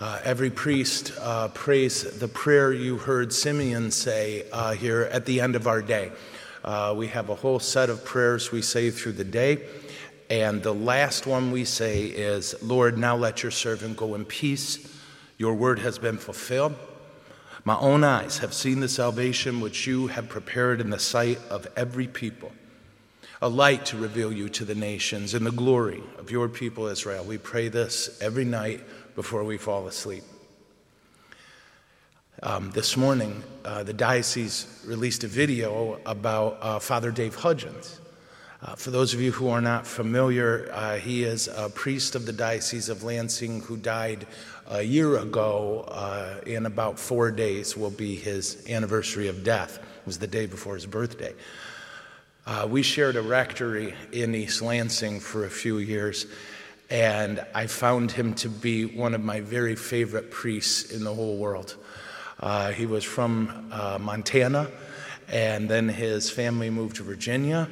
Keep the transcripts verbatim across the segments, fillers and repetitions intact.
Uh, every priest uh, prays the prayer you heard Simeon say uh, here at the end of our day. Uh, we have a whole set of prayers we say through the day. And the last one we say is, Lord, now let your servant go in peace. Your word has been fulfilled. My own eyes have seen the salvation which you have prepared in the sight of every people, a light to reveal you to the nations and the glory of your people Israel. We pray this every night before we fall asleep. Um, this morning, uh, the diocese released a video about uh, Father Dave Hudgens. Uh, for those of you who are not familiar, uh, he is a priest of the Diocese of Lansing who died a year ago. Uh, in about four days will be his anniversary of death. It was the day before his birthday. Uh, we shared a rectory in East Lansing for a few years, and I found him to be one of my very favorite priests in the whole world. Uh, he was from uh, Montana, and then his family moved to Virginia.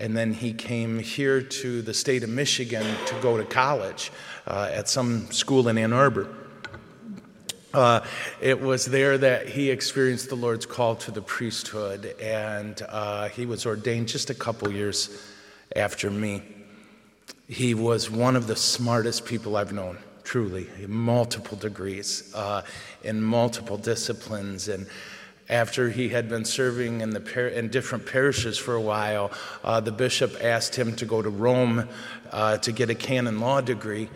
And then he came here to the state of Michigan to go to college uh, at some school in Ann Arbor. Uh, it was there that he experienced the Lord's call to the priesthood, and uh, he was ordained just a couple years after me. He was one of the smartest people I've known, truly, in multiple degrees, uh, in multiple disciplines, and after he had been serving in the par- in different parishes for a while, uh, the bishop asked him to go to Rome uh, to get a canon law degree.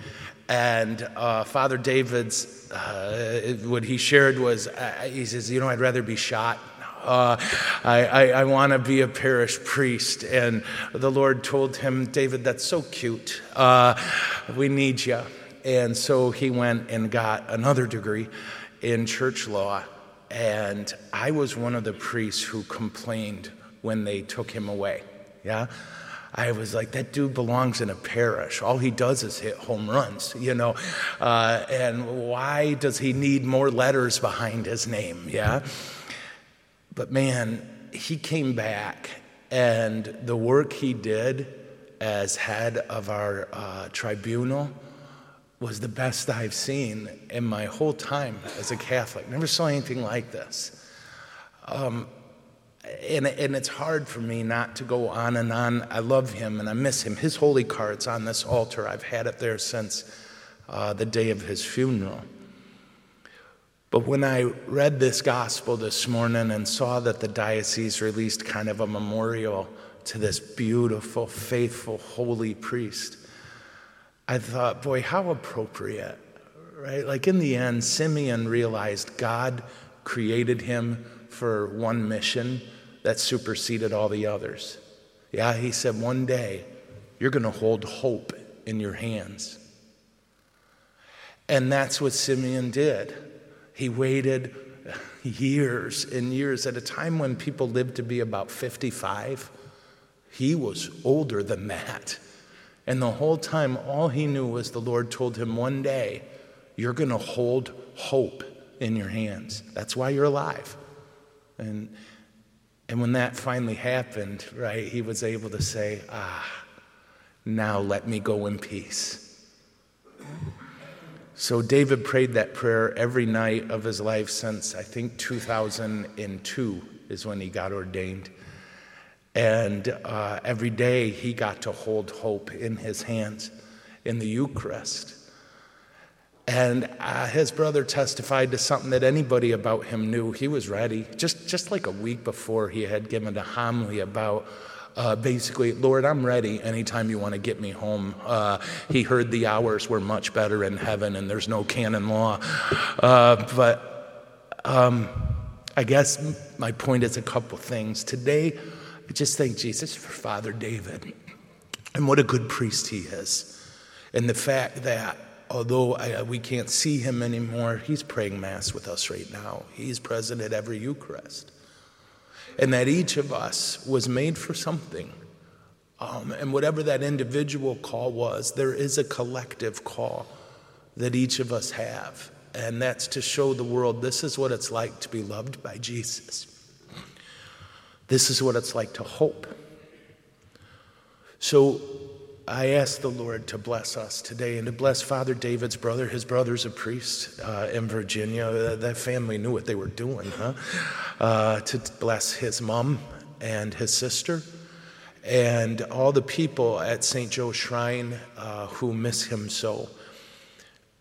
And uh, Father David's, uh, what he shared was, uh, he says, you know, I'd rather be shot. Uh, I, I, I want to be a parish priest. And the Lord told him, David, that's so cute. Uh, we need you. And so he went and got another degree in church law. And I was one of the priests who complained when they took him away, yeah? I was like, that dude belongs in a parish. All he does is hit home runs, you know? Uh, and why does he need more letters behind his name, yeah? But man, he came back, and the work he did as head of our uh, tribunal was the best I've seen in my whole time as a Catholic. Never saw anything like this. Um, and, and it's hard for me not to go on and on. I love him and I miss him. His holy card's on this altar. I've had it there since uh, the day of his funeral. But when I read this gospel this morning and saw that the diocese released kind of a memorial to this beautiful, faithful, holy priest, I thought, boy, how appropriate, right? Like in the end, Simeon realized God created him for one mission that superseded all the others. Yeah, he said, one day, you're going to hold hope in your hands. And that's what Simeon did. He waited years and years. At a time when people lived to be about fifty-five, he was older than that. And the whole time, all he knew was the Lord told him, one day, you're going to hold hope in your hands. That's why you're alive. And and when that finally happened, right, he was able to say, ah, now let me go in peace. So David prayed that prayer every night of his life since, I think, two thousand two is when he got ordained. And uh, every day he got to hold hope in his hands in the Eucharist. And uh, his brother testified to something that anybody about him knew. He was ready. Just just like a week before, he had given a homily about uh, basically, Lord, I'm ready anytime you want to get me home. Uh, he heard the hours were much better in heaven and there's no canon law. Uh, but um, I guess my point is a couple things. Today, I just thank Jesus for Father David and what a good priest he is. And the fact that although I, we can't see him anymore, he's praying Mass with us right now. He's present at every Eucharist. And that each of us was made for something. Um, and whatever that individual call was, there is a collective call that each of us have. And that's to show the world this is what it's like to be loved by Jesus. This is what it's like to hope. So I ask the Lord to bless us today and to bless Father David's brother. His brother's a priest uh, in Virginia. That, that family knew what they were doing, huh? Uh, to bless his mom and his sister and all the people at Saint Joe Shrine uh, who miss him so.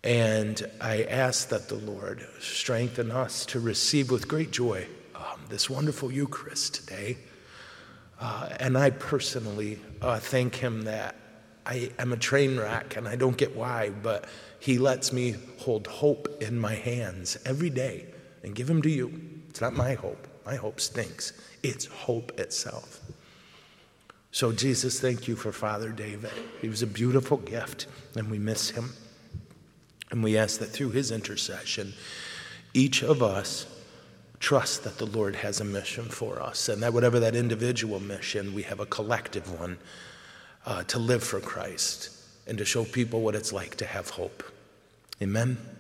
And I ask that the Lord strengthen us to receive with great joy um, this wonderful Eucharist today. Uh, and I personally uh, thank him that I am a train wreck, and I don't get why, but he lets me hold hope in my hands every day and give him to you. It's not my hope. My hope stinks. It's hope itself. So, Jesus, thank you for Father David. He was a beautiful gift, and we miss him. And we ask that through his intercession, each of us trust that the Lord has a mission for us, and that whatever that individual mission, we have a collective one. Uh, to live for Christ and to show people what it's like to have hope. Amen.